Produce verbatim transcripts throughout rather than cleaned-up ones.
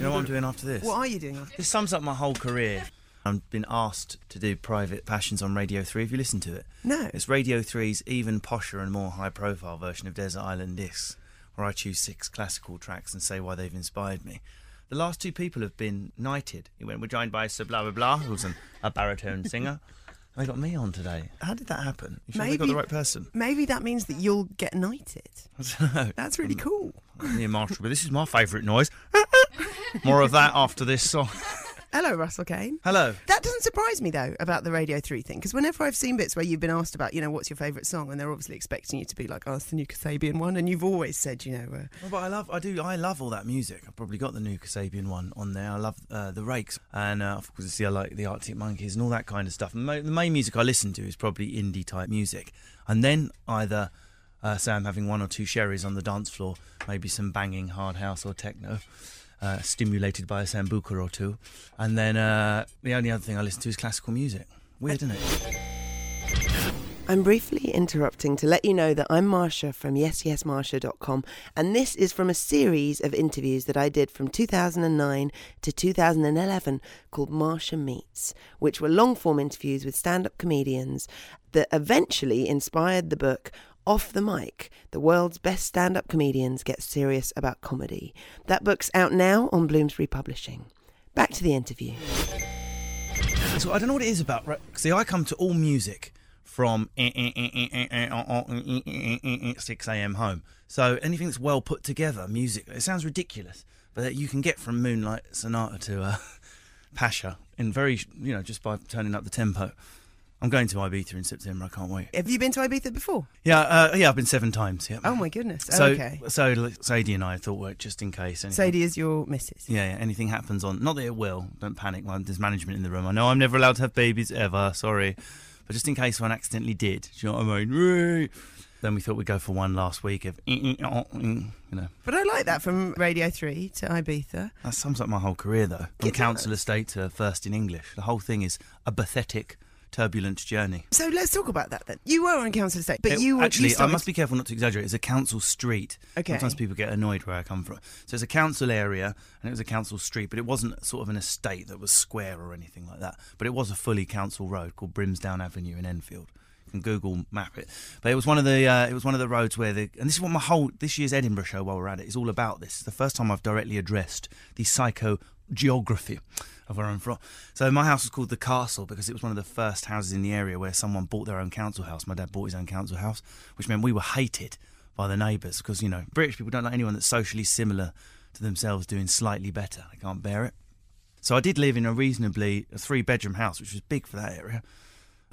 you know what I'm doing after this? What are you doing after this? This sums up my whole career. I've been asked to do Private Passions on Radio three. Have you listened to it? No. It's Radio three's even posher and more high-profile version of Desert Island Discs, where I choose six classical tracks and say why they've inspired me. The last two people have been knighted. It went, we're joined by Sir Blah Blah Blah, who's an, a baritone singer. They got me on today. How did that happen? You sure maybe, they got the right person? Maybe that means that you'll get knighted. I don't know. That's really I'm, cool. I'm near Marshall, but this is my favourite noise. More of that after this song. Hello, Russell Kane. Hello. That doesn't surprise me, though, about the Radio three thing, because whenever I've seen bits where you've been asked about, you know, what's your favourite song, and they're obviously expecting you to be like, oh, it's the new Kasabian one, and you've always said, you know... Uh, oh, but I love, I do, I love all that music. I've probably got the new Kasabian one on there. I love uh, the Rakes, and uh, of course, I like the Arctic Monkeys and all that kind of stuff. And mo- the main music I listen to is probably indie-type music, and then either... Uh, say I'm having one or two sherries on the dance floor, maybe some banging hard house or techno, uh, stimulated by a sambuca or two. And then uh, the only other thing I listen to is classical music. Weird, isn't it? I'm briefly interrupting to let you know that I'm Marsha from yes yes marsha dot com, and this is from a series of interviews that I did from two thousand nine to two thousand eleven called Marsha Meets, which were long-form interviews with stand-up comedians that eventually inspired the book Off the Mic, the world's best stand-up comedians get serious about comedy. That book's out now on Bloomsbury Publishing. Back to the interview. So I don't know what it is about, right? See, I come to all music from six a.m. home. So anything that's well put together, music, it sounds ridiculous, but you can get from Moonlight Sonata to uh, Pasha in very, you know, just by turning up the tempo. I'm going to Ibiza in September, I can't wait. Have you been to Ibiza before? Yeah, uh, yeah, I've been seven times. Yeah. Oh my goodness, so, oh, okay. So Sadie and I thought, well, just in case. Anything. Sadie is your missus? Yeah, yeah, anything happens on, not that it will, don't panic, well, there's management in the room. I know I'm never allowed to have babies ever, sorry. But just in case one accidentally did, do you know what I mean? Then we thought we'd go for one last week of, you know. But I like that, from Radio three to Ibiza. That sums up my whole career though, from it council does. estate to first in English. The whole thing is a pathetic... turbulent journey. So let's talk about that then. You were on council estate, but it, you were... Actually, you I must be careful not to exaggerate. It's a council street. Okay. Sometimes people get annoyed where I come from. So it's a council area, and it was a council street, but it wasn't sort of an estate that was square or anything like that. But it was a fully council road called Brimsdown Avenue in Enfield. You can Google map it. But it was one of the uh, it was one of the roads where the... And this is what my whole... This year's Edinburgh show, while we're at it, is all about this. It's the first time I've directly addressed the psycho... geography of where I'm from. So my house was called The Castle because it was one of the first houses in the area where someone bought their own council house. My dad bought his own council house, which meant we were hated by the neighbours because, you know, British people don't like anyone that's socially similar to themselves doing slightly better. They can't bear it. So I did live in a reasonably a three-bedroom house, which was big for that area.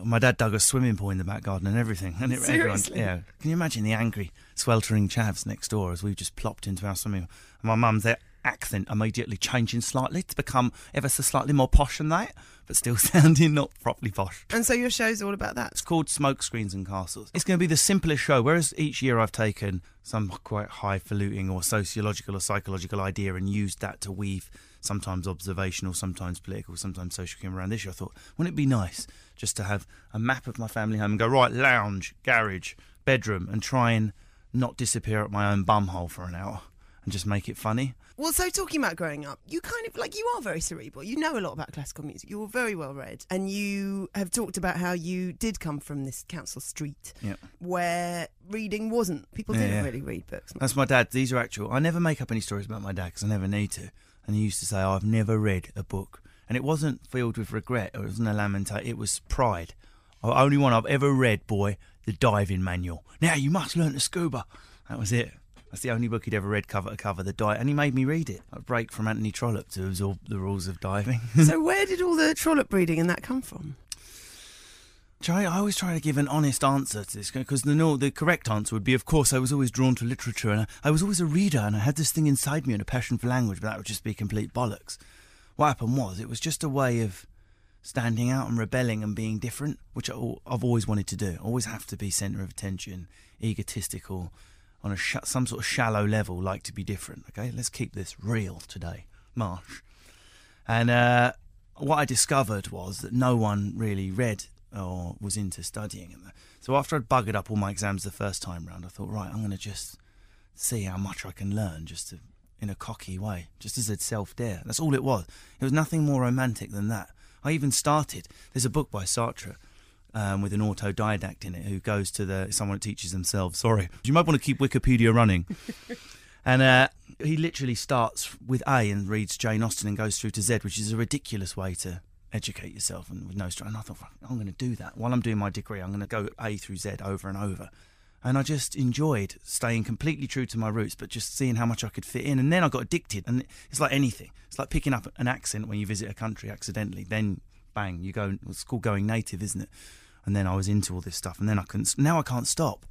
My dad dug a swimming pool in the back garden and everything. And it, seriously? Everyone, yeah. Can you imagine the angry, sweltering chavs next door as we just plopped into our swimming pool? And my mum's there, accent immediately changing slightly to become ever so slightly more posh than that, but still sounding not properly posh. And so your show's all about that? It's called Smoke Screens and Castles. It's going to be the simplest show, whereas each year I've taken some quite highfalutin or sociological or psychological idea and used that to weave sometimes observational, sometimes political, sometimes social humor around this year. I thought, wouldn't it be nice just to have a map of my family home and go, right, lounge, garage, bedroom, and try and not disappear at my own bumhole for an hour and just make it funny. Well, so talking about growing up, you kind of, like, you are very cerebral. You know a lot about classical music. You're very well read. And you have talked about how you did come from this council street, yep, where reading wasn't. People yeah, didn't yeah. really read books. That's my dad. These are actual. I never make up any stories about my dad because I never need to. And he used to say, oh, I've never read a book. And it wasn't filled with regret. It wasn't a lamentation. It was pride. The only one I've ever read, boy, the diving manual. Now you must learn to scuba. That was it. That's the only book he'd ever read cover to cover, the dive, and he made me read it. A break from Anthony Trollope to absorb the rules of diving. So where did all the Trollope reading and that come from? I always try to give an honest answer to this, because the, no, the correct answer would be, of course, I was always drawn to literature, and I, I was always a reader, and I had this thing inside me and a passion for language, but that would just be complete bollocks. What happened was, it was just a way of standing out and rebelling and being different, which I, I've always wanted to do. I always have to be centre of attention, egotistical, on a sh- some sort of shallow level, like to be different. Okay, let's keep this real today, Marsh. And uh, what I discovered was that no one really read or was into studying. So after I'd buggered up all my exams the first time round, I thought, right, I'm going to just see how much I can learn just to in a cocky way, just as a self-dare. That's all it was. It was nothing more romantic than that. I even started, there's a book by Sartre um, with an autodidact in it who goes to the, someone that teaches themselves, sorry. You might want to keep Wikipedia running. And uh, he literally starts with A and reads Jane Austen and goes through to Z, which is a ridiculous way to educate yourself. And with no stress. And I thought, I'm going to do that. While I'm doing my degree, I'm going to go A through Z over and over. And I just enjoyed staying completely true to my roots, but just seeing how much I could fit in. And then I got addicted. And it's like anything. It's like picking up an accent when you visit a country accidentally. Then, bang, you go, it's called going native, isn't it? And then I was into all this stuff. And then I couldn't, now I can't stop.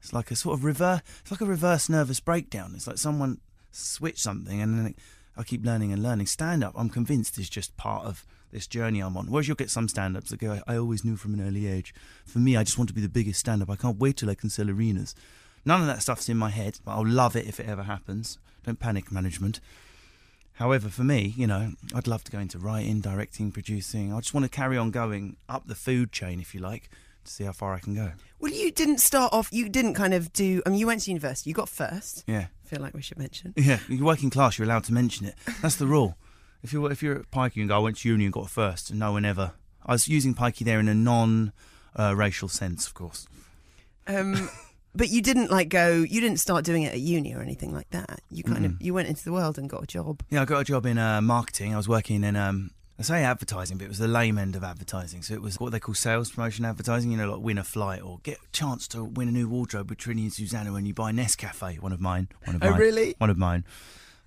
It's like a sort of reverse, it's like a reverse nervous breakdown. It's like someone switched something and then it, I keep learning and learning. Stand-up, I'm convinced, is just part of this journey I'm on. Whereas you'll get some stand-ups that go, I always knew from an early age. For me, I just want to be the biggest stand-up. I can't wait till I can sell arenas. None of that stuff's in my head, but I'll love it if it ever happens. Don't panic, management. However, for me, you know, I'd love to go into writing, directing, producing. I just want to carry on going up the food chain, if you like, to see how far I can go. Well, you didn't start off, you didn't kind of do, I mean, you went to university, you got first. Yeah. I feel like we should mention. Yeah, you're working class, you're allowed to mention it. That's the rule. If you're, if you're at Pikey and go, I went to uni and got first, and no one ever. I was using Pikey there in a non-racial uh, sense, of course. Um, but you didn't, like, go, you didn't start doing it at uni or anything like that. You kind mm-hmm. of, you went into the world and got a job. Yeah, I got a job in uh, marketing. I was working in... Um, I say advertising, but it was the lame end of advertising. So it was what they call sales promotion advertising, you know, like win a flight or get a chance to win a new wardrobe with Trini and Susanna when you buy Nescafe, one of mine. One of oh, mine, really? One of mine.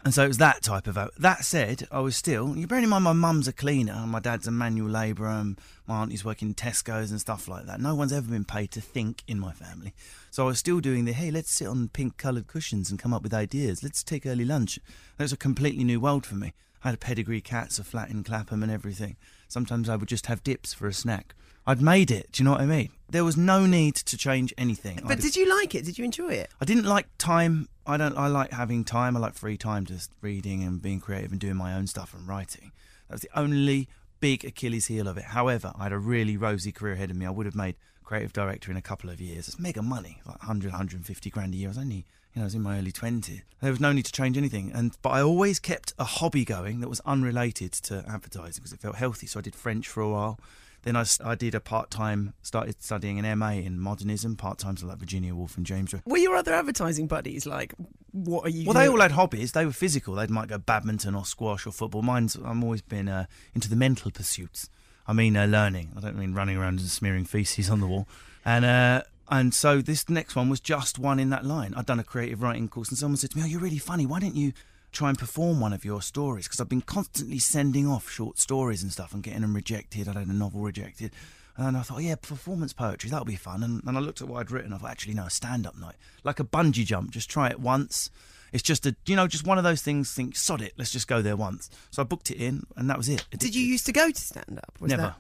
And so it was that type of... That said, I was still... You bear in mind my mum's a cleaner and my dad's a manual labourer and my auntie's working in Tesco's and stuff like that. No one's ever been paid to think in my family. So I was still doing the, hey, let's sit on pink-coloured cushions and come up with ideas. Let's take early lunch. That was a completely new world for me. I had a pedigree cats, a flat in Clapham and everything. Sometimes I would just have dips for a snack. I'd made it, do you know what I mean? There was no need to change anything. But I'd... did you like it? Did you enjoy it? I didn't like time. I don't. I like having time. I like free time, just reading and being creative and doing my own stuff and writing. That was the only big Achilles heel of it. However, I had a really rosy career ahead of me. I would have made creative director in a couple of years. It's mega money, like one hundred, one hundred fifty grand a year. I was only... You know, I was in my early twenties. There was no need to change anything. And But I always kept a hobby going that was unrelated to advertising because it felt healthy. So I did French for a while. Then I, I did a part-time, started studying an M A in modernism, part-time, so like Virginia Woolf and James. Were your other advertising buddies like, what are you... Well, gonna... they all had hobbies. They were physical. They might go badminton or squash or football. Mine's, I've always been uh, into the mental pursuits. I mean uh, learning. I don't mean running around and smearing faeces on the wall. And... Uh, And so this next one was just one in that line. I'd done a creative writing course and someone said to me, oh, you're really funny. Why don't you try and perform one of your stories? Because I've been constantly sending off short stories and stuff and getting them rejected. I'd had a novel rejected. And I thought, yeah, performance poetry, that'll be fun. And, and I looked at what I'd written. I thought, actually, no, a stand-up night. Like a bungee jump. Just try it once. It's just a, you know, just one of those things, think, sod it. Let's just go there once. So I booked it in and that was it. Addicted. Did you used to go to stand-up? Was Never. That-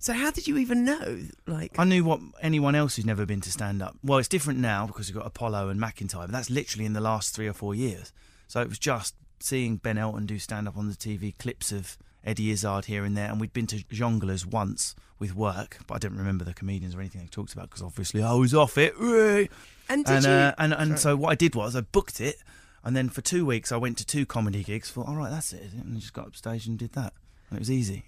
So how did you even know? Like, I knew what anyone else who's never been to stand-up. Well, it's different now because we've got Apollo and McIntyre, but that's literally in the last three or four years. So it was just seeing Ben Elton do stand-up on the T V, clips of Eddie Izzard here and there, and we'd been to Jongleurs once with work, but I don't remember the comedians or anything they talked about because obviously I was off it. And did and, you? Uh, and and Sorry. So what I did was I booked it, and then for two weeks I went to two comedy gigs. Thought, all right, that's it, is it? And I just got up stage and did that. It was easy.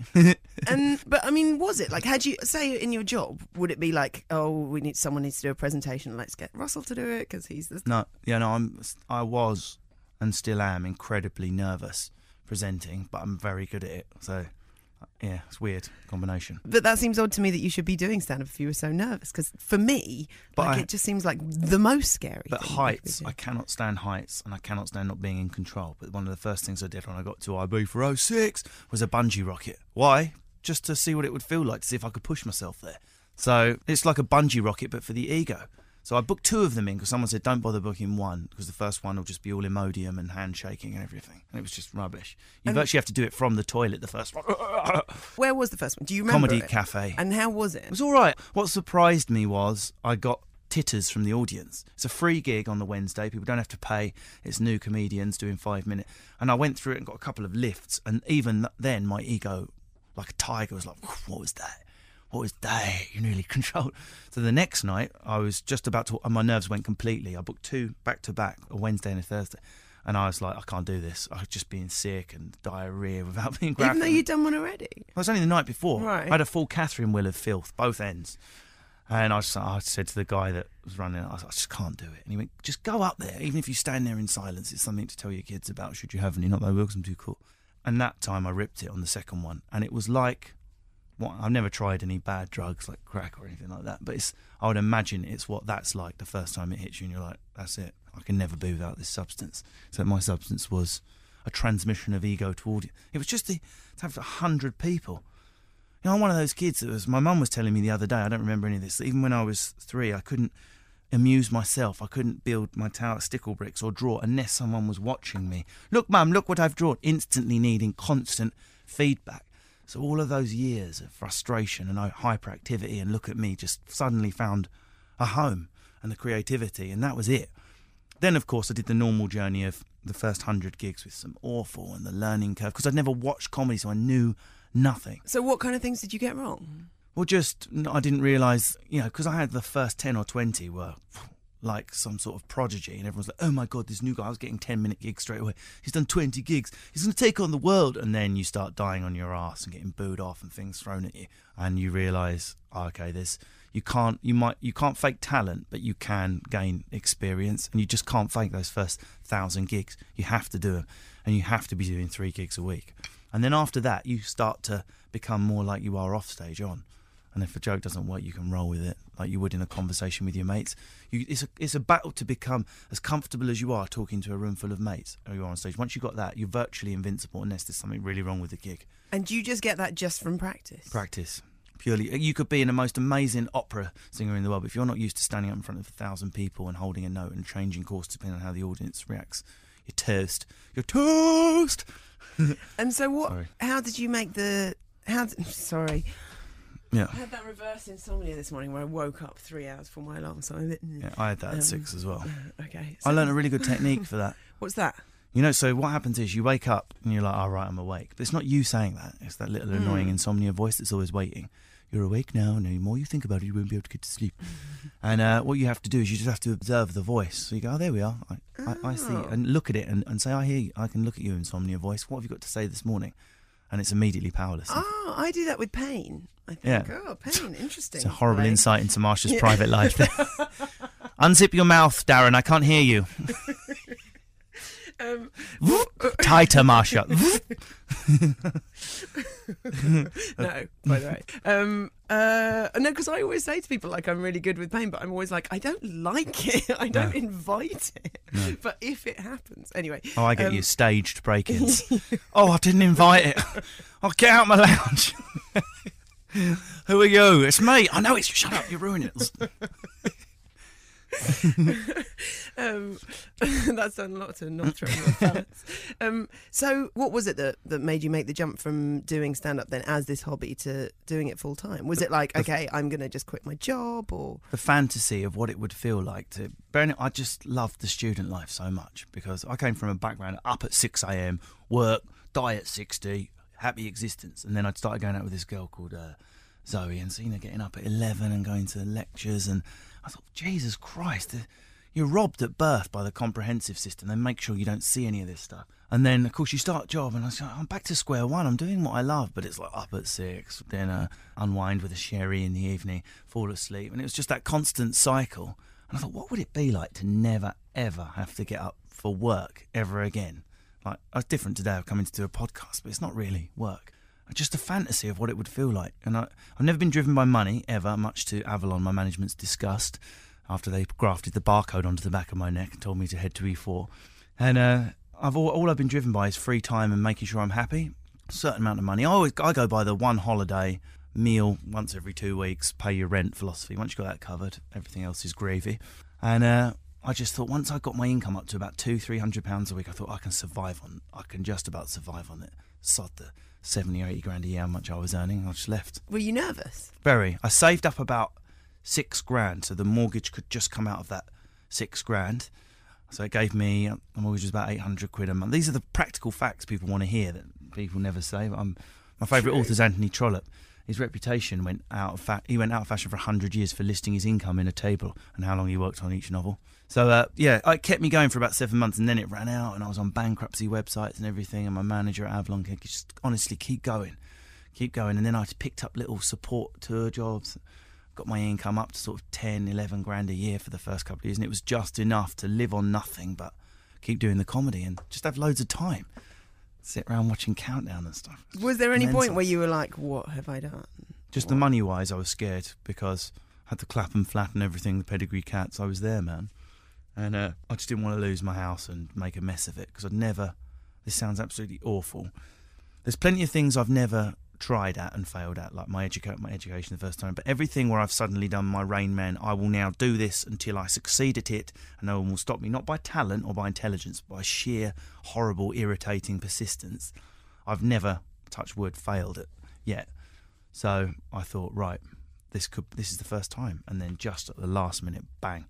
And but I mean, was it like, had you, say in your job, would it be like, oh, we need someone needs to do a presentation, let's get Russell to do it because he's the... No, yeah, no, I'm, I was and still am incredibly nervous presenting, but I'm very good at it. So yeah, it's a weird combination. But that seems odd to me that you should be doing stand-up if you were so nervous, because for me, but like, I, it just seems like the most scary But thing heights, I cannot stand heights, and I cannot stand not being in control. But one of the first things I did when I got to I B four oh six was a bungee rocket. Why? Just to see what it would feel like, to see if I could push myself there. So it's like a bungee rocket, but for the ego. So I booked two of them in, because someone said, don't bother booking one, because the first one will just be all Imodium and handshaking and everything. And it was just rubbish. You and actually have to do it from the toilet, the first one. Where was the first one? Do you remember Comedy it? Cafe. And how was it? It was all right. What surprised me was I got titters from the audience. It's a free gig on the Wednesday. People don't have to pay. It's new comedians doing five minutes. And I went through it and got a couple of lifts. And even then, my ego, like a tiger, was like, what was that? What was that? You nearly controlled. So the next night, I was just about to... And my nerves went completely. I booked two back-to-back, a Wednesday and a Thursday. And I was like, I can't do this. I've just been sick and diarrhoea without being grabbed. Even though you'd done one already? Well, it was only the night before. Right. I had a full Catherine wheel of filth, both ends. And I, just, I said to the guy that was running, I was like, I just can't do it. And he went, just go up there. Even if you stand there in silence, it's something to tell your kids about, should you have any. Not that I will, because I'm too cool. And that time I ripped it on the second one. And it was like, well, I've never tried any bad drugs like crack or anything like that. But it's, I would imagine it's what that's like the first time it hits you and you're like, that's it. I can never be without this substance. So my substance was a transmission of ego to audience. It was just the, to have a hundred people. You know, I'm one of those kids that was, my mum was telling me the other day, I don't remember any of this, even when I was three, I couldn't amuse myself. I couldn't build my tower at stickle bricks or draw unless someone was watching me. Look, Mum, look what I've drawn. Instantly needing constant feedback. So all of those years of frustration and hyperactivity and look at me just suddenly found a home and the creativity, and that was it. Then, of course, I did the normal journey of the first hundred gigs with some awful and the learning curve, because I'd never watched comedy, so I knew nothing. So what kind of things did you get wrong? Well, just, I didn't realise, you know, because I had the first ten or twenty were like some sort of prodigy, and everyone's like, oh my God, this new guy, I was getting ten minute gigs straight away. He's done twenty gigs. He's going to take on the world. And then you start dying on your ass and getting booed off and things thrown at you. And you realise, oh, okay, there's... You can't, you might, you can't fake talent, but you can gain experience, and you just can't fake those first thousand gigs. You have to do them, and you have to be doing three gigs a week. And then after that, you start to become more like you are off stage on. And if a joke doesn't work, you can roll with it, like you would in a conversation with your mates. You, it's a, it's a battle to become as comfortable as you are talking to a room full of mates, or you are on stage. Once you've got that, you're virtually invincible, unless there's something really wrong with the gig. And do you just get that just from practice? Practice. Purely, you could be in the most amazing opera singer in the world, but if you're not used to standing up in front of a thousand people and holding a note and changing course depending on how the audience reacts, you're toast. You're toast. And so, what? Sorry. How did you make the? How? Sorry. Yeah. I had that reverse insomnia this morning where I woke up three hours before my alarm. So I, yeah, I had that um, at six as well. Okay. So. I learned a really good technique for that. What's that? You know, so what happens is you wake up and you're like, all right, I'm awake. But it's not you saying that. It's that little annoying mm. insomnia voice that's always waiting. You're awake now, and the more you think about it, you won't be able to get to sleep. And uh, what you have to do is you just have to observe the voice. So you go, oh, there we are. I, oh. I, I see. And look at it and, and say, I hear you. I can look at you, insomnia voice. What have you got to say this morning? And it's immediately powerless. Oh, I do that with pain. I think, yeah. Oh, pain, interesting. It's a horrible right? insight into Marsha's yeah. private life. Unzip your mouth, Darren. I can't hear you. Um, tighter, Marsha. No, by the way. Um, uh, no, because I always say to people, like, I'm really good with pain, but I'm always like, I don't like it. I don't no. invite it. No. But if it happens, anyway. Oh, I get um, you staged break-ins. Oh, I didn't invite it. I'll get out my lounge. Who are you? It's me. I know it's you. Shut up. You're ruining it. um, that's done a lot to not throw off balance. Um, so what was it that, that made you make the jump from doing stand-up then as this hobby to doing it full-time? Was it like, okay, I'm going to just quit my job? Or the fantasy of what it would feel like to... I just loved the student life so much, because I came from a background up at six a m, work, die at sixty, happy existence. And then I'd started going out with this girl called uh, Zoe, and so, you know, getting up at eleven and going to lectures, and... I thought, Jesus Christ, you're robbed at birth by the comprehensive system. They make sure you don't see any of this stuff. And then, of course, you start job, and I was like, I'm back to square one. I'm doing what I love, but it's like up at six, dinner, unwind with a sherry in the evening, fall asleep. And it was just that constant cycle. And I thought, what would it be like to never, ever have to get up for work ever again? Like, I was different today. I've come in to do a podcast, but it's not really work. Just a fantasy of what it would feel like. And I, I've never been driven by money, ever, much to Avalon, my management's disgust, after they grafted the barcode onto the back of my neck and told me to head to E four. And uh, I've all, all I've been driven by is free time and making sure I'm happy, a certain amount of money. I, always, I go by the one holiday, meal once every two weeks, pay your rent philosophy. Once you've got that covered, everything else is gravy. And uh, I just thought, once I got my income up to about two, three hundred pounds a week, I thought I can survive on, I can just about survive on it. Sod the seventy or eighty grand a year how much I was earning. I just left. Were you nervous? Very. I saved up about six grand, so the mortgage could just come out of that six grand. So it gave me, the mortgage was about eight hundred quid a month. These are the practical facts people want to hear that people never say. I'm, my favourite author is Anthony Trollope. his reputation went out of fa- he went out of fashion for one hundred years for listing his income in a table and how long he worked on each novel. So, uh, yeah, it kept me going for about seven months, and then it ran out, and I was on bankruptcy websites and everything, and my manager at Avalon could just honestly keep going, keep going. And then I picked up little support tour jobs, got my income up to sort of ten, eleven grand a year for the first couple of years, and it was just enough to live on nothing but keep doing the comedy and just have loads of time. Sit around watching Countdown and stuff. Was there any point where you were like, what have I done? Just the money-wise, I was scared because I had the clap and flat and everything, the pedigree cats, I was there, man. And uh, I just didn't want to lose my house and make a mess of it because I'd never... This sounds absolutely awful. There's plenty of things I've never tried at and failed at, like my, educa- my education the first time, but everything where I've suddenly done my Rain Man, I will now do this until I succeed at it and no one will stop me, not by talent or by intelligence, but by sheer, horrible, irritating persistence. I've never, touch wood, failed it yet. So I thought, right, this could this is the first time. And then just at the last minute, bang,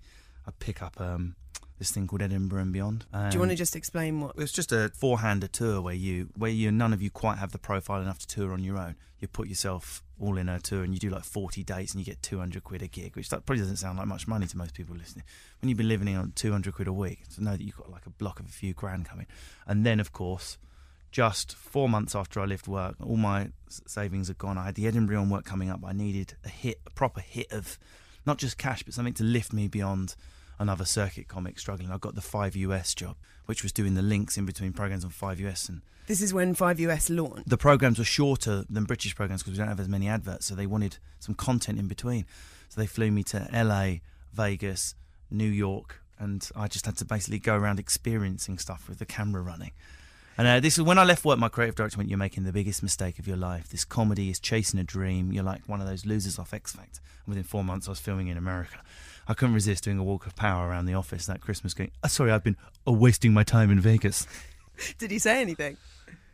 I pick up um, this thing called Edinburgh and Beyond. Um, Do you want to just explain what... It's just a four-hander tour where you, where you, none of you quite have the profile enough to tour on your own. You put yourself all in a tour and you do like forty dates and you get two hundred quid a gig, which that probably doesn't sound like much money to most people listening. When you've been living on two hundred quid a week, to know that you've got like a block of a few grand coming. And then, of course, just four months after I left work, all my savings had gone. I had the Edinburgh on work coming up. I needed a hit, a proper hit of not just cash, but something to lift me beyond... another circuit comic struggling. I got the Five U S job, which was doing the links in between programmes on Five U S. And this is when Five U S launched. The programmes were shorter than British programmes because we don't have as many adverts, so they wanted some content in between. So they flew me to L A, Vegas, New York, and I just had to basically go around experiencing stuff with the camera running. And uh, this is when I left work, my creative director went, "You're making the biggest mistake of your life. This comedy is chasing a dream. You're like one of those losers off X Factor." And within four months, I was filming in America. I couldn't resist doing a walk of power around the office that Christmas going, oh, sorry, I've been oh, wasting my time in Vegas. Did he say anything?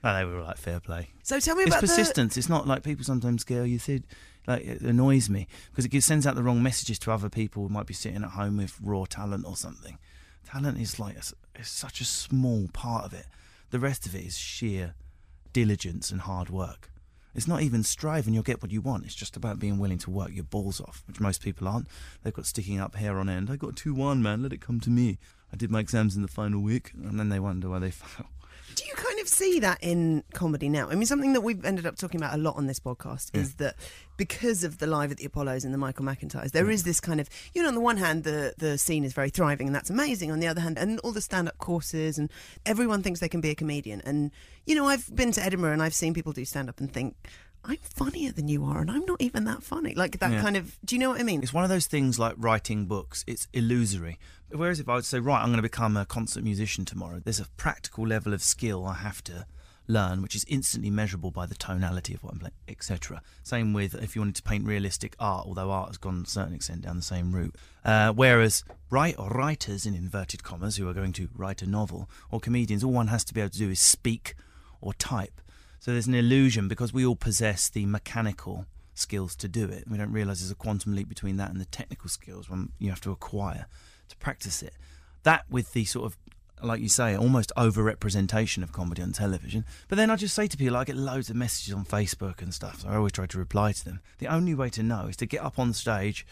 No, they were like, fair play. So tell me it's about It's persistence. The... It's not like people sometimes go, you said, like, it annoys me. Because it sends out the wrong messages to other people who might be sitting at home with raw talent or something. Talent is like, a, it's such a small part of it. The rest of it is sheer diligence and hard work. It's not even striving, you'll get what you want. It's just about being willing to work your balls off, which most people aren't. They've got sticking up hair on end. I got two one, man, let it come to me. I did my exams in the final week, and then they wonder why they fail. Do you kind of see that in comedy now? I mean, something that we've ended up talking about a lot on this podcast yeah. is that because of the Live at the Apollos and the Michael McIntyres, there yeah. is this kind of, you know, on the one hand, the, the scene is very thriving and that's amazing. On the other hand, and all the stand-up courses and everyone thinks they can be a comedian. And, you know, I've been to Edinburgh and I've seen people do stand-up and think, I'm funnier than you are and I'm not even that funny. Like that yeah. kind of, do you know what I mean? It's one of those things like writing books. It's illusory. Whereas if I would say, right, I'm going to become a concert musician tomorrow, there's a practical level of skill I have to learn, which is instantly measurable by the tonality of what I'm playing, et cetera. Same with if you wanted to paint realistic art, although art has gone to a certain extent down the same route. Uh, whereas write or writers, in inverted commas, who are going to write a novel, or comedians, all one has to be able to do is speak or type. So there's an illusion because we all possess the mechanical skills to do it. We don't realise there's a quantum leap between that and the technical skills when you have to acquire to practice it. That with the sort of, like you say, almost over-representation of comedy on television. But then I just say to people, I get loads of messages on Facebook and stuff, so I always try to reply to them. The only way to know is to get up on stage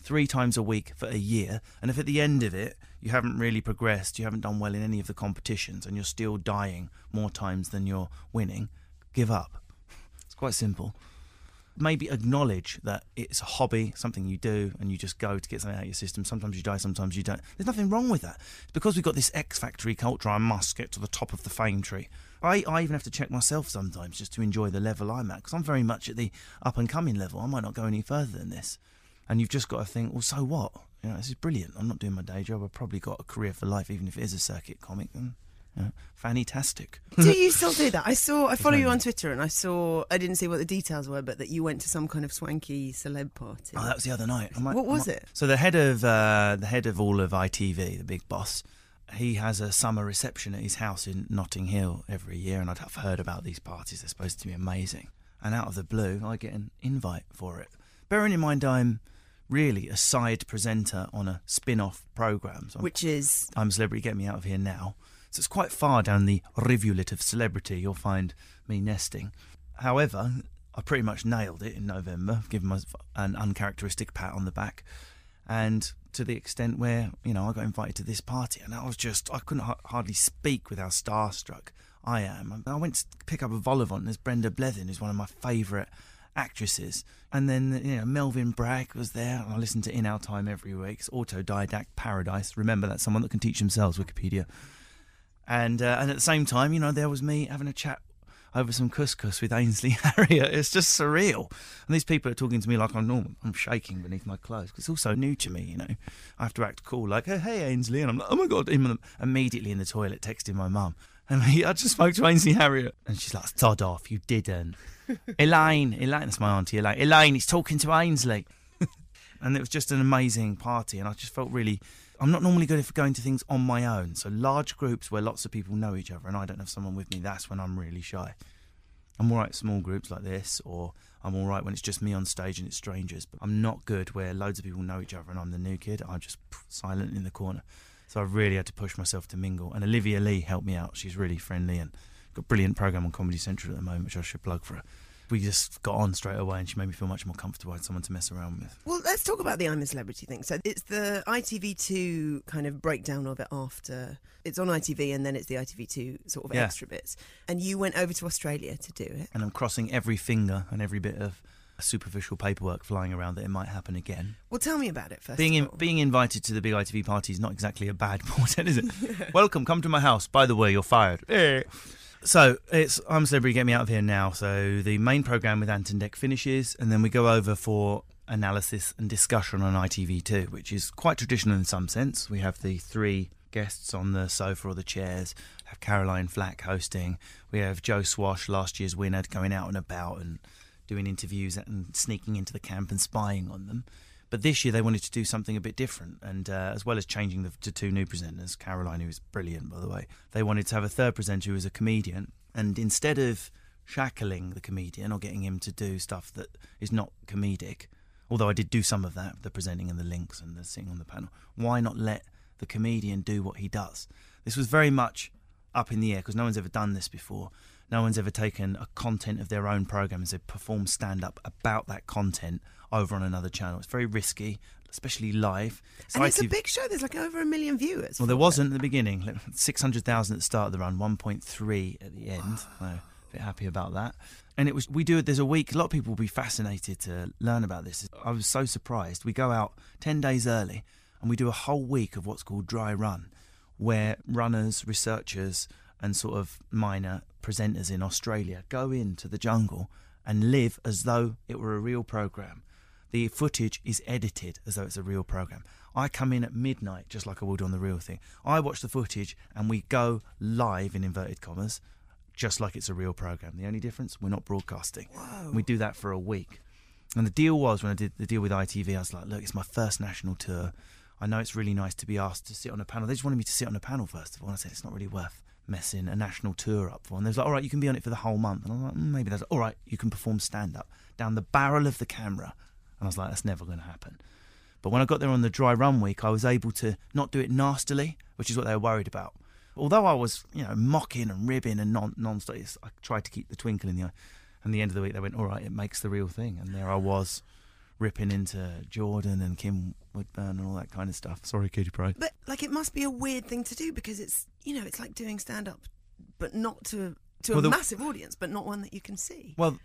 three times a week for a year, and if at the end of it you haven't really progressed, you haven't done well in any of the competitions, and you're still dying more times than you're winning... give up. It's quite simple. Maybe acknowledge that it's a hobby, something you do, and you just go to get something out of your system. Sometimes you die, sometimes you don't. There's nothing wrong with that. It's because we've got this X-Factory culture, I must get to the top of the fame tree. I, I even have to check myself sometimes just to enjoy the level I'm at, because I'm very much at the up-and-coming level. I might not go any further than this. And you've just got to think, well, so what? You know, this is brilliant. I'm not doing my day job. I've probably got a career for life, even if it is a circuit comic. Then. Yeah. Fanny-tastic. Do you still do that? I saw, I follow you on Twitter and I saw, I didn't see what the details were, but that you went to some kind of swanky celeb party. Oh, that was the other night. Might, what was might... it? So the head of uh, the head of all of I T V, the big boss, he has a summer reception at his house in Notting Hill every year, and I'd have heard about these parties. They're supposed to be amazing. And out of the blue, I get an invite for it. Bearing in mind I'm really a side presenter on a spin-off programme. So Which I'm, is? I'm a Celebrity, Get Me Out of Here Now. So it's quite far down the rivulet of celebrity, you'll find me nesting. However, I pretty much nailed it in November. I've given myself an uncharacteristic pat on the back. And to the extent where, you know, I got invited to this party and I was just, I couldn't ha- hardly speak with how starstruck I am. I went to pick up a vol au vent. There's Brenda Blethyn, who's one of my favourite actresses. And then, you know, Melvyn Bragg was there. And I listen to In Our Time every week. It's autodidact paradise. Remember that, someone that can teach themselves, Wikipedia. And, uh, and at the same time, you know, there was me having a chat over some couscous with Ainsley Harriott. It's just surreal. And these people are talking to me like I'm normal. I'm shaking beneath my clothes because it's all so new to me, you know. I have to act cool, like, hey, hey, Ainsley. And I'm like, oh, my God. I'm immediately in the toilet texting my mum. And I just spoke to Ainsley Harriott. And she's like, sod off, you didn't. Elaine, Elaine, that's my auntie, Elaine. Elaine, it's talking to Ainsley. And it was just an amazing party. And I just felt really... I'm not normally good at going to things on my own. So large groups where lots of people know each other and I don't have someone with me, that's when I'm really shy. I'm all right at small groups like this, or I'm all right when it's just me on stage and it's strangers. But I'm not good where loads of people know each other and I'm the new kid. I'm just silent in the corner. So I really had to push myself to mingle. And Olivia Lee helped me out. She's really friendly and got a brilliant programme on Comedy Central at the moment, which I should plug for her. We just got on straight away and she made me feel much more comfortable. I had someone to mess around with. Well, let's talk about the I'm a Celebrity thing. So it's the I T V two kind of breakdown of it after. It's on I T V and then it's the I T V two sort of yeah. extra bits. And you went over to Australia to do it. And I'm crossing every finger and every bit of superficial paperwork flying around that it might happen again. Well, tell me about it first. Being in, being invited to the big I T V party is not exactly a bad portent, is it? Welcome, come to my house. By the way, you're fired. So, it's I'm a Celebrity, Get Me Out of Here Now. So, the main programme with Anton Deck finishes, and then we go over for analysis and discussion on I T V two, which is quite traditional in some sense. We have the three guests on the sofa or the chairs, we have Caroline Flack hosting, we have Joe Swash, last year's winner, going out and about and doing interviews and sneaking into the camp and spying on them. But this year they wanted to do something a bit different, and uh, as well as changing the, to two new presenters, Caroline, who is brilliant, by the way, they wanted to have a third presenter who was a comedian. And instead of shackling the comedian or getting him to do stuff that is not comedic, although I did do some of that, the presenting and the links and the sitting on the panel, why not let the comedian do what he does? This was very much up in the air because no one's ever done this before. No one's ever taken a content of their own programme and said, perform stand-up about that content over on another channel. It's very risky, especially live. So and it's I T V... a big show. There's like over a million viewers. Well, there wasn't at the beginning. six hundred thousand at the start of the run, one point three at the end. So a bit happy about that. And it was we do it, there's a week. A lot of people will be fascinated to learn about this. I was so surprised. We go out ten days early and we do a whole week of what's called dry run, where runners, researchers... and sort of minor presenters in Australia go into the jungle and live as though it were a real programme. The footage is edited as though it's a real programme. I come in at midnight, just like I would on the real thing. I watch the footage and we go live, in inverted commas, just like it's a real programme. The only difference, we're not broadcasting. Whoa. We do that for a week. And the deal was, when I did the deal with I T V, I was like, look, it's my first national tour. I know it's really nice to be asked to sit on a panel. They just wanted me to sit on a panel, first of all. And I said, it's not really worth messing a national tour up for. And they was like, all right, you can be on it for the whole month. And I was like, mm, maybe that's all right, you can perform stand-up down the barrel of the camera. And I was like, that's never going to happen. But when I got there on the dry run week, I was able to not do it nastily, which is what they were worried about. Although I was, you know, mocking and ribbing and non- non-stop, I tried to keep the twinkle in the eye. And at the end of the week, they went, all right, it makes the real thing. And there I was, ripping into Jordan and Kim Woodburn and all that kind of stuff. Sorry, Katie Price. But, like, it must be a weird thing to do because it's, you know, it's like doing stand-up, but not to, to well, a the, massive audience, but not one that you can see. Well,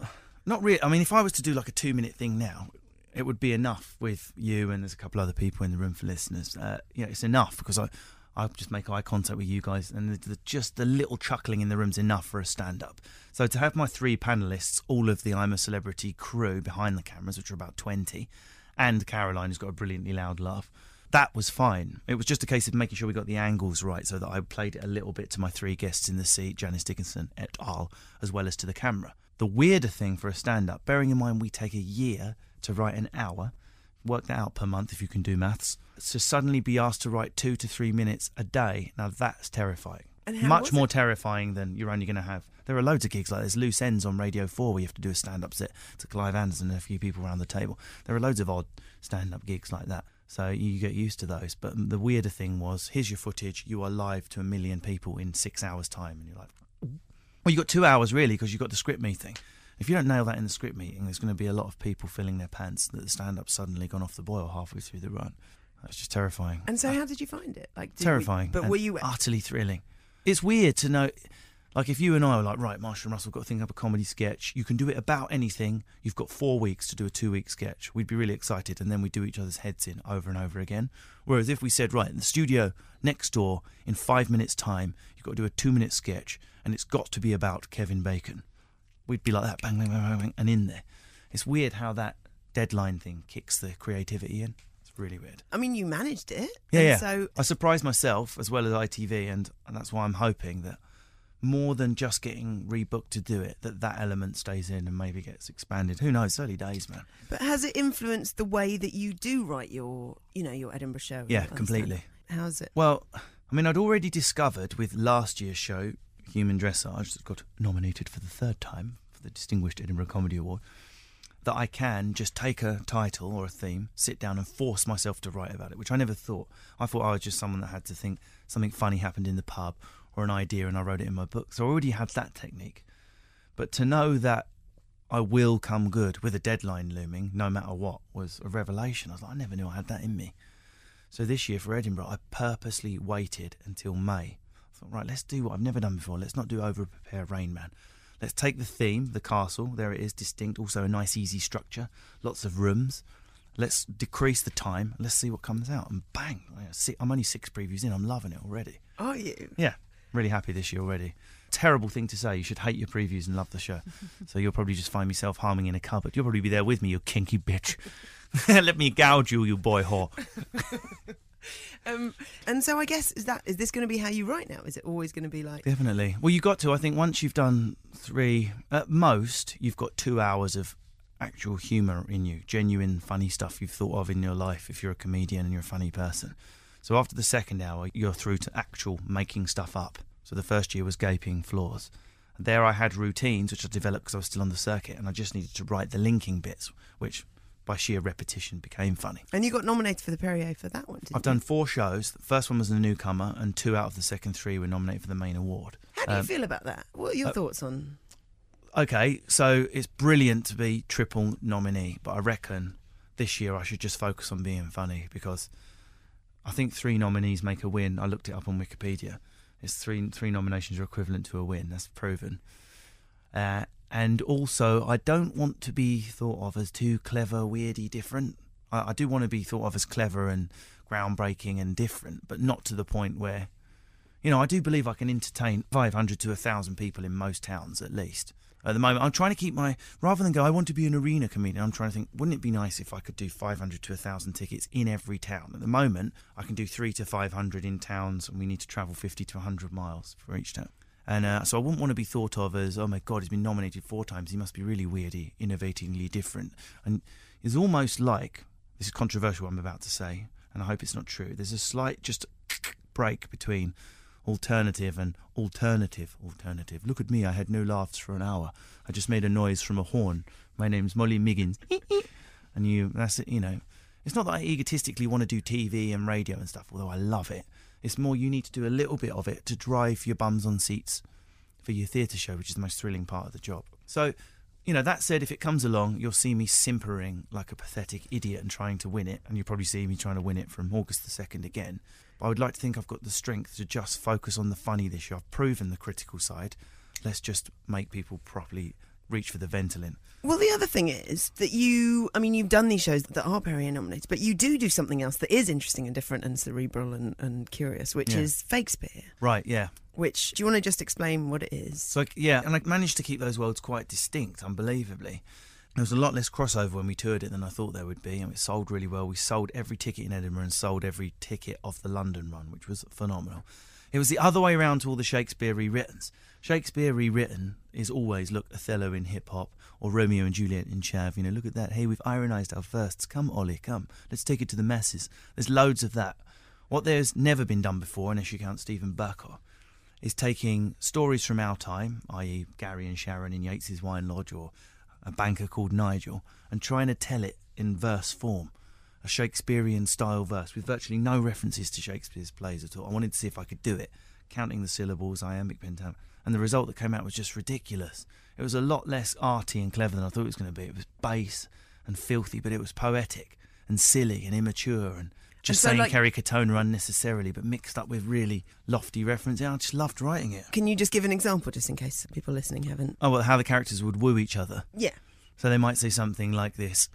not really. I mean, if I was to do, like, a two-minute thing now, it would be enough with you, and there's a couple other people in the room for listeners. Uh, you know, it's enough because I, I just make eye contact with you guys, and the, the, just the little chuckling in the room's enough for a stand-up. So to have my three panellists, all of the I'm a Celebrity crew behind the cameras, which are about twenty, and Caroline, who's got a brilliantly loud laugh, that was fine. It was just a case of making sure we got the angles right so that I played it a little bit to my three guests in the seat, Janice Dickinson et al., as well as to the camera. The weirder thing for a stand-up, bearing in mind we take a year to write an hour, work that out per month if you can do maths, to suddenly be asked to write two to three minutes a day. Now that's terrifying. And much more it? terrifying than you're only going to have. There are loads of gigs like this. Loose Ends on Radio four where you have to do a stand-up set to Clive Anderson and a few people around the table. There are loads of odd stand-up gigs like that. So you get used to those. But the weirder thing was, here's your footage. You are live to a million people in six hours' time. And you're like, well, you got two hours really because you got the script meeting. if you don't nail that in the script meeting, there's going to be a lot of people filling their pants that the stand-up's suddenly gone off the boil halfway through the run. That's just terrifying. And so uh, how did you find it? Like terrifying. We, but were you... Utterly thrilling. It's weird to know... Like, if you and I were like, right, Marshall and Russell have got to think up a comedy sketch, you can do it about anything, you've got four weeks to do a two-week sketch, we'd be really excited, and then we'd do each other's heads in over and over again. Whereas if we said, right, in the studio next door, in five minutes' time, you've got to do a two-minute sketch, and it's got to be about Kevin Bacon, we'd be like that, bang, bang, bang, bang, and in there. It's weird how that deadline thing kicks the creativity in. Really weird. I mean, you managed it. Yeah, yeah. So I surprised myself as well as I T V, and, and that's why I'm hoping that more than just getting rebooked to do it, that that element stays in and maybe gets expanded. Who knows? Early days, man. But has it influenced the way that you do write your, you know, your Edinburgh show? Yeah, completely. How's it? Well, I mean, I'd already discovered with last year's show, Human Dressage, that got nominated for the third time for the Distinguished Edinburgh Comedy Award, that I can just take a title or a theme, sit down and force myself to write about it, which I never thought. I thought I was just someone that had to think something funny happened in the pub or an idea and I wrote it in my book. So I already had that technique. But to know that I will come good with a deadline looming, no matter what, was a revelation. I was like, I never knew I had that in me. So this year for Edinburgh, I purposely waited until May. I thought, right, let's do what I've never done before. Let's not do over-prepare Rain Man. Let's take the theme, the castle, there it is, distinct, also a nice easy structure, lots of rooms. Let's decrease the time, let's see what comes out. And bang, I'm only six previews in, I'm loving it already. Are you? Yeah, really happy this year already. Terrible thing to say, you should hate your previews and love the show. So you'll probably just find me self-harming in a cupboard. You'll probably be there with me, you kinky bitch. Let me gouge you, you boy whore. Um, and so I guess is that is this going to be how you write now? Is it always going to be like... Definitely. Well, you got to, I think once you've done three, at most, you've got two hours of actual humour in you, genuine funny stuff you've thought of in your life if you're a comedian and you're a funny person. So after the second hour, you're through to actual making stuff up. So the first year was gaping flaws. And there I had routines, which I developed because I was still on the circuit, and I just needed to write the linking bits, which... by sheer repetition became funny. And you got nominated for the Perrier for that one, didn't I've you? Done four shows. The first one was the newcomer, and two out of the second three were nominated for the main award. How do um, you feel about that? What are your uh, thoughts on... Okay, so it's brilliant to be triple nominee, but I reckon this year I should just focus on being funny, because I think three nominees make a win. I looked it up on Wikipedia. It's three, three nominations are equivalent to a win. That's proven. Uh, and also, I don't want to be thought of as too clever, weirdy, different. I, I do want to be thought of as clever and groundbreaking and different, but not to the point where, you know, I do believe I can entertain five hundred to one thousand people in most towns, at least. At the moment, I'm trying to keep my, rather than go, I want to be an arena comedian, I'm trying to think, wouldn't it be nice if I could do five hundred to one thousand tickets in every town? At the moment, I can do three to five hundred in towns, and we need to travel fifty to one hundred miles for each town. And uh, so I wouldn't want to be thought of as, oh my God, he's been nominated four times, he must be really weirdy, innovatingly different. And it's almost like, this is controversial what I'm about to say, and I hope it's not true, there's a slight just break between alternative and alternative, alternative. Look at me, I had no laughs for an hour. I just made a noise from a horn. My name's Molly Miggins. And you, that's it, you know. It's not that I egotistically want to do T V and radio and stuff, although I love it. It's more you need to do a little bit of it to drive your bums on seats for your theatre show, which is the most thrilling part of the job. So, you know, that said, if it comes along, you'll see me simpering like a pathetic idiot and trying to win it, and you'll probably see me trying to win it from August the second again. But I would like to think I've got the strength to just focus on the funny this year. I've proven the critical side. Let's just make people properly... reach for the Ventolin. Well, the other thing is that you, I mean, you've done these shows that are Perrier nominated, but you do do something else that is interesting and different and cerebral and, and curious, which yeah. is Fakespeare. Right, yeah. Which, do you want to just explain what it is? So, yeah, and I managed to keep those worlds quite distinct, unbelievably. There was a lot less crossover when we toured it than I thought there would be, and it sold really well. We sold every ticket in Edinburgh and sold every ticket off the London run, which was phenomenal. It was the other way around to all the Shakespeare rewrittens. Shakespeare rewritten is always, look, Othello in hip-hop or Romeo and Juliet in chav. You know, look at that. Hey, we've ironised our firsts. Come, Ollie, come. Let's take it to the masses. There's loads of that. What there's never been done before, unless you count Stephen Burkow, is taking stories from our time, that is. Gary and Sharon in Yates's Wine Lodge or A Banker Called Nigel, and trying to tell it in verse form. A Shakespearean-style verse with virtually no references to Shakespeare's plays at all. I wanted to see if I could do it, counting the syllables, iambic pentameter, and the result that came out was just ridiculous. It was a lot less arty and clever than I thought it was going to be. It was base and filthy, but it was poetic and silly and immature and just and so, saying like, Kerry unnecessarily, but mixed up with really lofty references. I just loved writing it. Can you just give an example, just in case people listening haven't? Oh, well, how the characters would woo each other. Yeah. So they might say something like this.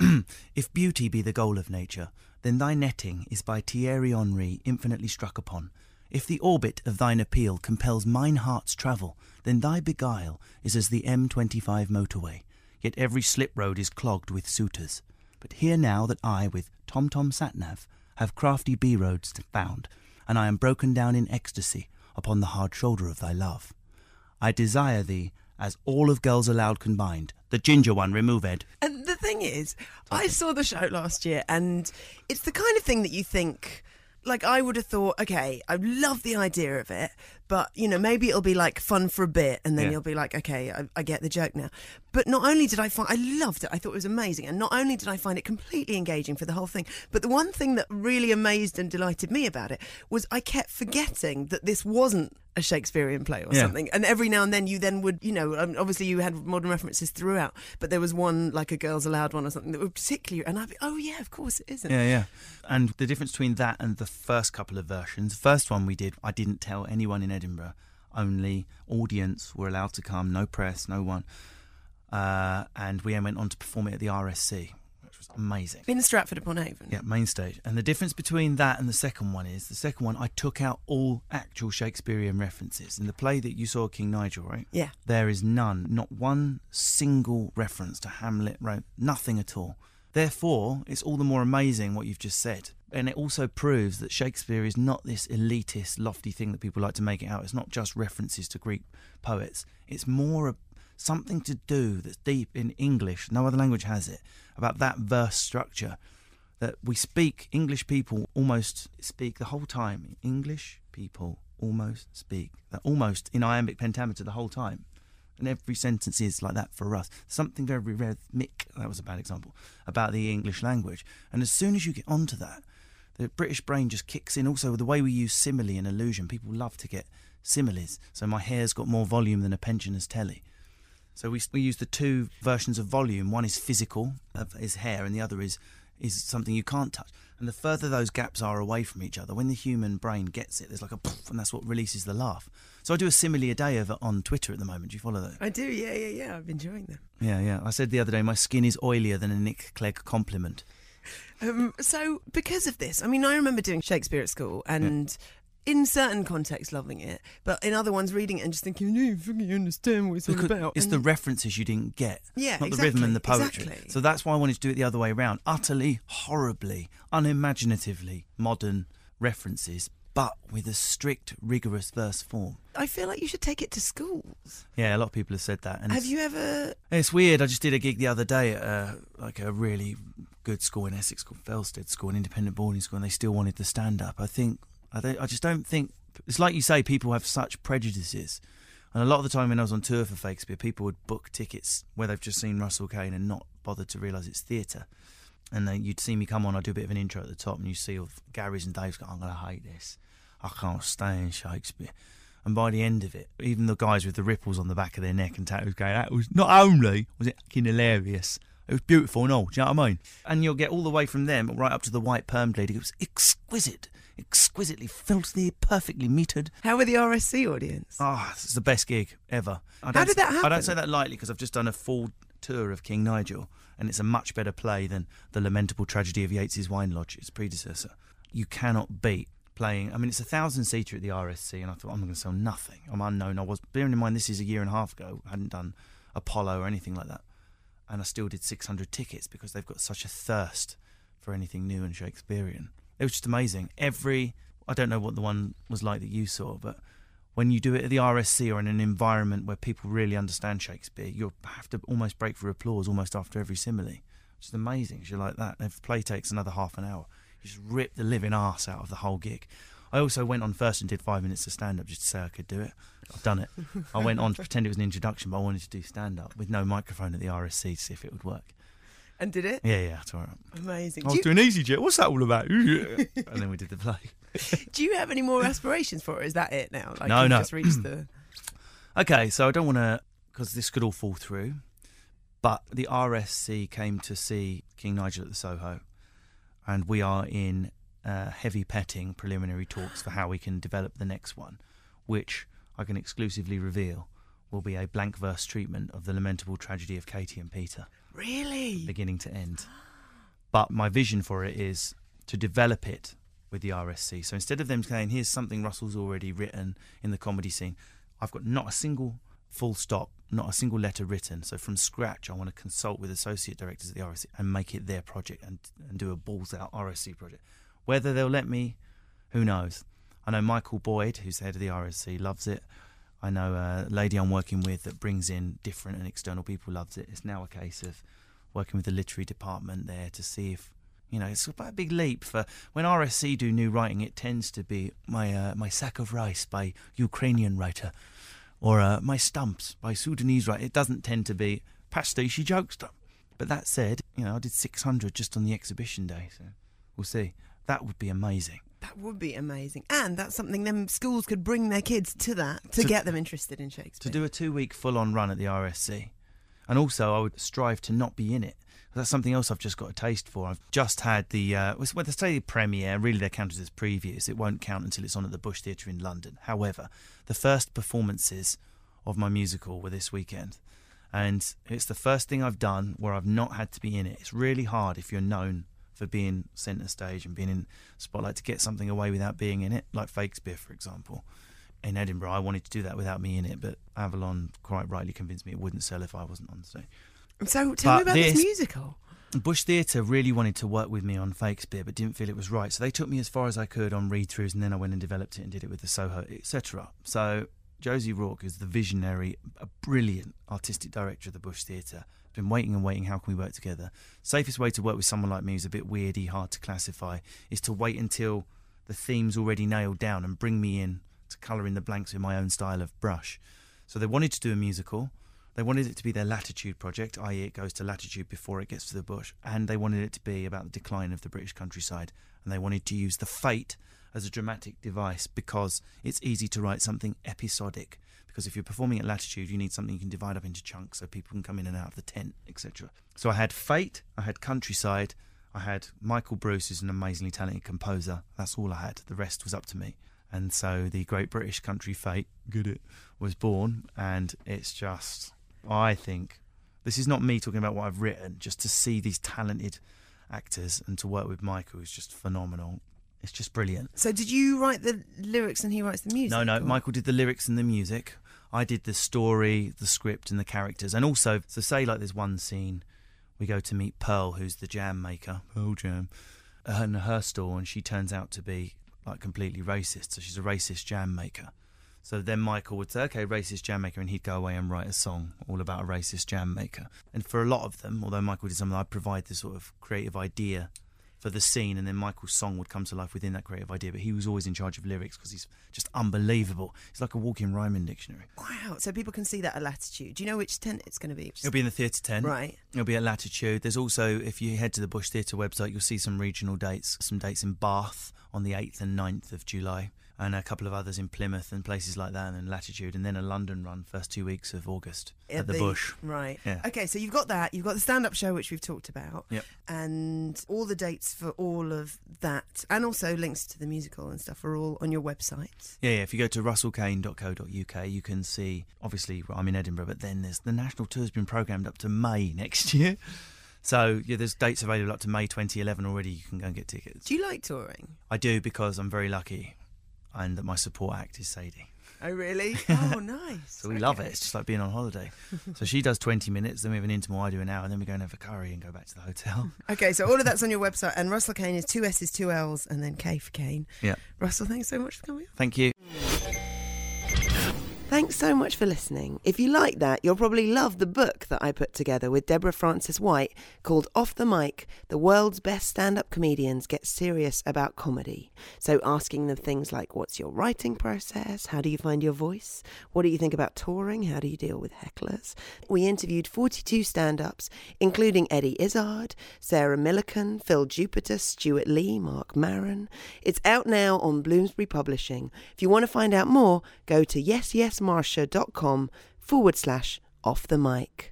If beauty be the goal of nature, then thy netting is by Thierry Henry infinitely struck upon. If the orbit of thine appeal compels mine heart's travel, then thy beguile is as the M twenty-five motorway, yet every slip road is clogged with suitors. But hear now that I, with Tom-Tom Satnav, have crafty B-roads found, and I am broken down in ecstasy upon the hard shoulder of thy love. I desire thee, as all of Girls Aloud combined. The ginger one, remove Ed. And the thing is, I saw the show last year, and it's the kind of thing that you think... Like, I would have thought, okay, I love the idea of it, but, you know, maybe it'll be, like, fun for a bit, and then yeah. you'll be like, okay, I, I get the joke now. But not only did I find... I loved it. I thought it was amazing. And not only did I find it completely engaging for the whole thing, but the one thing that really amazed and delighted me about it was I kept forgetting that this wasn't a Shakespearean play or yeah. something. And every now and then you then would, you know, obviously you had modern references throughout, but there was one, like a Girls Aloud one or something that would particularly, and I'd be, oh yeah, of course it isn't. Yeah, yeah. And the difference between that and the first couple of versions, the first one we did, I didn't tell anyone in Edinburgh, only audience were allowed to come, no press, no one. Uh, and we went on to perform it at the R S C, which was amazing. In Stratford-upon-Avon. Yeah, main stage. And the difference between that and the second one is, the second one, I took out all actual Shakespearean references. In the play that you saw, King Nigel, right? Yeah. There is none, not one single reference to Hamlet, right? Nothing at all. Therefore, it's all the more amazing what you've just said. And it also proves that Shakespeare is not this elitist, lofty thing that people like to make it out. It's not just references to Greek poets. It's more a something to do that's deep in English, no other language has it, about that verse structure that we speak, English people almost speak the whole time. English people almost speak, that almost in iambic pentameter the whole time. And every sentence is like that for us. Something very rhythmic, that was a bad example, about the English language. And as soon as you get onto that, the British brain just kicks in. Also, the way we use simile and allusion, people love to get similes. So my hair's got more volume than a pensioner's telly. So we we use the two versions of volume. One is physical, of his hair, and the other is is something you can't touch. And the further those gaps are away from each other, when the human brain gets it, there's like a poof, and that's what releases the laugh. So I do a simile a day over on Twitter at the moment. Do you follow that? I do, yeah, yeah, yeah. I've been enjoying them. Yeah, yeah. I said the other day, my skin is oilier than a Nick Clegg compliment. Um, so because of this, I mean, I remember doing Shakespeare at school and... Yeah. In certain contexts, loving it, but in other ones, reading it and just thinking, no, you understand what it's all about. It's and the references you didn't get, yeah, not exactly, the rhythm and the poetry. Exactly. So that's why I wanted to do it the other way around. Utterly, horribly, unimaginatively modern references, but with a strict, rigorous verse form. I feel like you should take it to schools. Yeah, a lot of people have said that. And have you ever... It's weird. I just did a gig the other day at a, like a really good school in Essex called Felsted School, an independent boarding school, and they still wanted the stand-up. I think... I, don't, I just don't think... It's like you say, people have such prejudices. And a lot of the time when I was on tour for Fakespeare, people would book tickets where they've just seen Russell Kane and not bothered to realise it's theatre. And then you'd see me come on, I'd do a bit of an intro at the top, and you see all Gary's and Dave's going, I'm going to hate this. I can't stand Shakespeare. And by the end of it, even the guys with the ripples on the back of their neck and tattoos going, that was not only was it fucking hilarious... It was beautiful and all, do you know what I mean? And you'll get all the way from them right up to the white permed lady. It was exquisite, exquisitely filthy, perfectly metered. How were the R S C audience? Ah, oh, it's the best gig ever. I How did that happen? I don't say that lightly because I've just done a full tour of King Nigel and it's a much better play than the lamentable tragedy of Yates's Wine Lodge, its predecessor. You cannot beat playing... I mean, it's a thousand-seater at the R S C and I thought, I'm going to sell nothing. I'm unknown. I was... Bearing in mind, this is a year and a half ago. I hadn't done Apollo or anything like that. And I still did six hundred tickets because they've got such a thirst for anything new and Shakespearean. It was just amazing. Every, I don't know what the one was like that you saw, but when you do it at the R S C or in an environment where people really understand Shakespeare, you'll have to almost break for applause almost after every simile, which is amazing because you're like that. And if the play takes another half an hour, you just rip the living arse out of the whole gig. I also went on first and did five minutes of stand-up just to say I could do it. I've done it. I went on to pretend it was an introduction, but I wanted to do stand-up with no microphone at the R S C to see if it would work. And did it? Yeah, yeah, it's all right. Amazing. I was do doing you... EasyJet. What's that all about? And then we did the play. Do you have any more aspirations for it? Is that it now? Like, no, no. Just reached the... Okay, so I don't want to, because this could all fall through, but the R S C came to see King Nigel at the Soho, and we are in uh, heavy petting preliminary talks for how we can develop the next one, which I can exclusively reveal will be a blank verse treatment of the lamentable tragedy of Katie and Peter. Really? From beginning to end. But my vision for it is to develop it with the R S C. So instead of them saying, here's something Russell's already written in the comedy scene, I've got not a single full stop, not a single letter written. So from scratch, I want to consult with associate directors at the R S C and make it their project and, and do a balls-out R S C project. Whether they'll let me, who knows? I know Michael Boyd, who's the head of the R S C, loves it. I know a lady I'm working with that brings in different and external people loves it. It's now a case of working with the literary department there to see if, you know, it's quite a big leap for when R S C do new writing. It tends to be my uh, my sack of rice by Ukrainian writer, or uh, my stumps by Sudanese writer. It doesn't tend to be pastiche jokester. But that said, you know, I did six hundred just on the exhibition day, so we'll see. That would be amazing. That would be amazing. And that's something them schools could bring their kids to that to, to get them interested in Shakespeare. To do a two-week full-on run at the R S C. And also, I would strive to not be in it. That's something else I've just got a taste for. I've just had the, uh, well, they say the premiere, really they're counted as previews. It won't count until it's on at the Bush Theatre in London. However, the first performances of my musical were this weekend. And it's the first thing I've done where I've not had to be in it. It's really hard if you're known for being centre stage and being in spotlight to get something away without being in it, like Fakespeare, for example. In Edinburgh, I wanted to do that without me in it, but Avalon quite rightly convinced me it wouldn't sell if I wasn't on stage. So tell but me about this, this musical. Bush Theatre really wanted to work with me on Fakespeare, but didn't feel it was right. So they took me as far as I could on read-throughs, and then I went and developed it and did it with the Soho, et cetera. So Josie Rourke is the visionary, a brilliant artistic director of the Bush Theatre. Been waiting and waiting, how can we work together? Safest way to work with someone like me who's a bit weirdy, hard to classify, is to wait until the theme's already nailed down and bring me in to colour in the blanks with my own style of brush. So they wanted to do a musical. They wanted it to be their Latitude project, that is it goes to Latitude before it gets to the bush, and they wanted it to be about the decline of the British countryside, and they wanted to use the fate as a dramatic device because it's easy to write something episodic, because if you're performing at Latitude, you need something you can divide up into chunks so people can come in and out of the tent, et cetera. So I had fate, I had countryside, I had Michael Bruce, who's an amazingly talented composer. That's all I had. The rest was up to me. And so the Great British Country Fate, get it, was born, and it's just... I think, this is not me talking about what I've written, just to see these talented actors and to work with Michael is just phenomenal. It's just brilliant. So did you write the lyrics and he writes the music? No, no, or? Michael did the lyrics and the music. I did the story, the script and the characters. And also, so say like there's one scene, we go to meet Pearl, who's the jam maker, Pearl Jam, and her store, and she turns out to be like completely racist. So she's a racist jam maker. So then Michael would say, OK, racist jam maker, and he'd go away and write a song all about a racist jam maker. And for a lot of them, although Michael did something, I'd provide this sort of creative idea for the scene, and then Michael's song would come to life within that creative idea. But he was always in charge of lyrics because he's just unbelievable. He's like a walking rhyming dictionary. Wow, so people can see that at Latitude. Do you know which tent it's going to be? Just... It'll be in the theatre tent. Right. It'll be at Latitude. There's also, if you head to the Bush Theatre website, you'll see some regional dates, some dates in Bath on the eighth and ninth of July. And a couple of others in Plymouth and places like that, and then Latitude, and then a London run first two weeks of August at, at the, the Bush. Right. Yeah. OK, so you've got that. You've got the stand-up show, which we've talked about, yep. And all the dates for all of that, and also links to the musical and stuff are all on your website. Yeah, yeah. If you go to russell kane dot co dot u k, you can see, obviously, I'm in Edinburgh, but then there's the national tour's been programmed up to May next year. So, yeah, there's dates available up to May twenty eleven already. You can go and get tickets. Do you like touring? I do, because I'm very lucky. And that my support act is Sadie. Oh, really? Oh, nice. So we okay. love it. It's just like being on holiday. So she does twenty minutes, then we have an interval, I do an hour, and then we go and have a curry and go back to the hotel. OK, so all of that's on your website. And Russell Kane is two S's, two L's, and then K for Kane. Yeah. Russell, thanks so much for coming on. Thank you. Thanks so much for listening. If you like that, you'll probably love the book that I put together with Deborah Frances White called Off the Mic, The World's Best Stand-Up Comedians Get Serious About Comedy. So asking them things like, what's your writing process? How do you find your voice? What do you think about touring? How do you deal with hecklers? We interviewed forty-two stand-ups, including Eddie Izzard, Sarah Millican, Phil Jupiter, Stuart Lee, Mark Maron. It's out now on Bloomsbury Publishing. If you want to find out more, go to yes yes marcia dot com forward slash off the mic.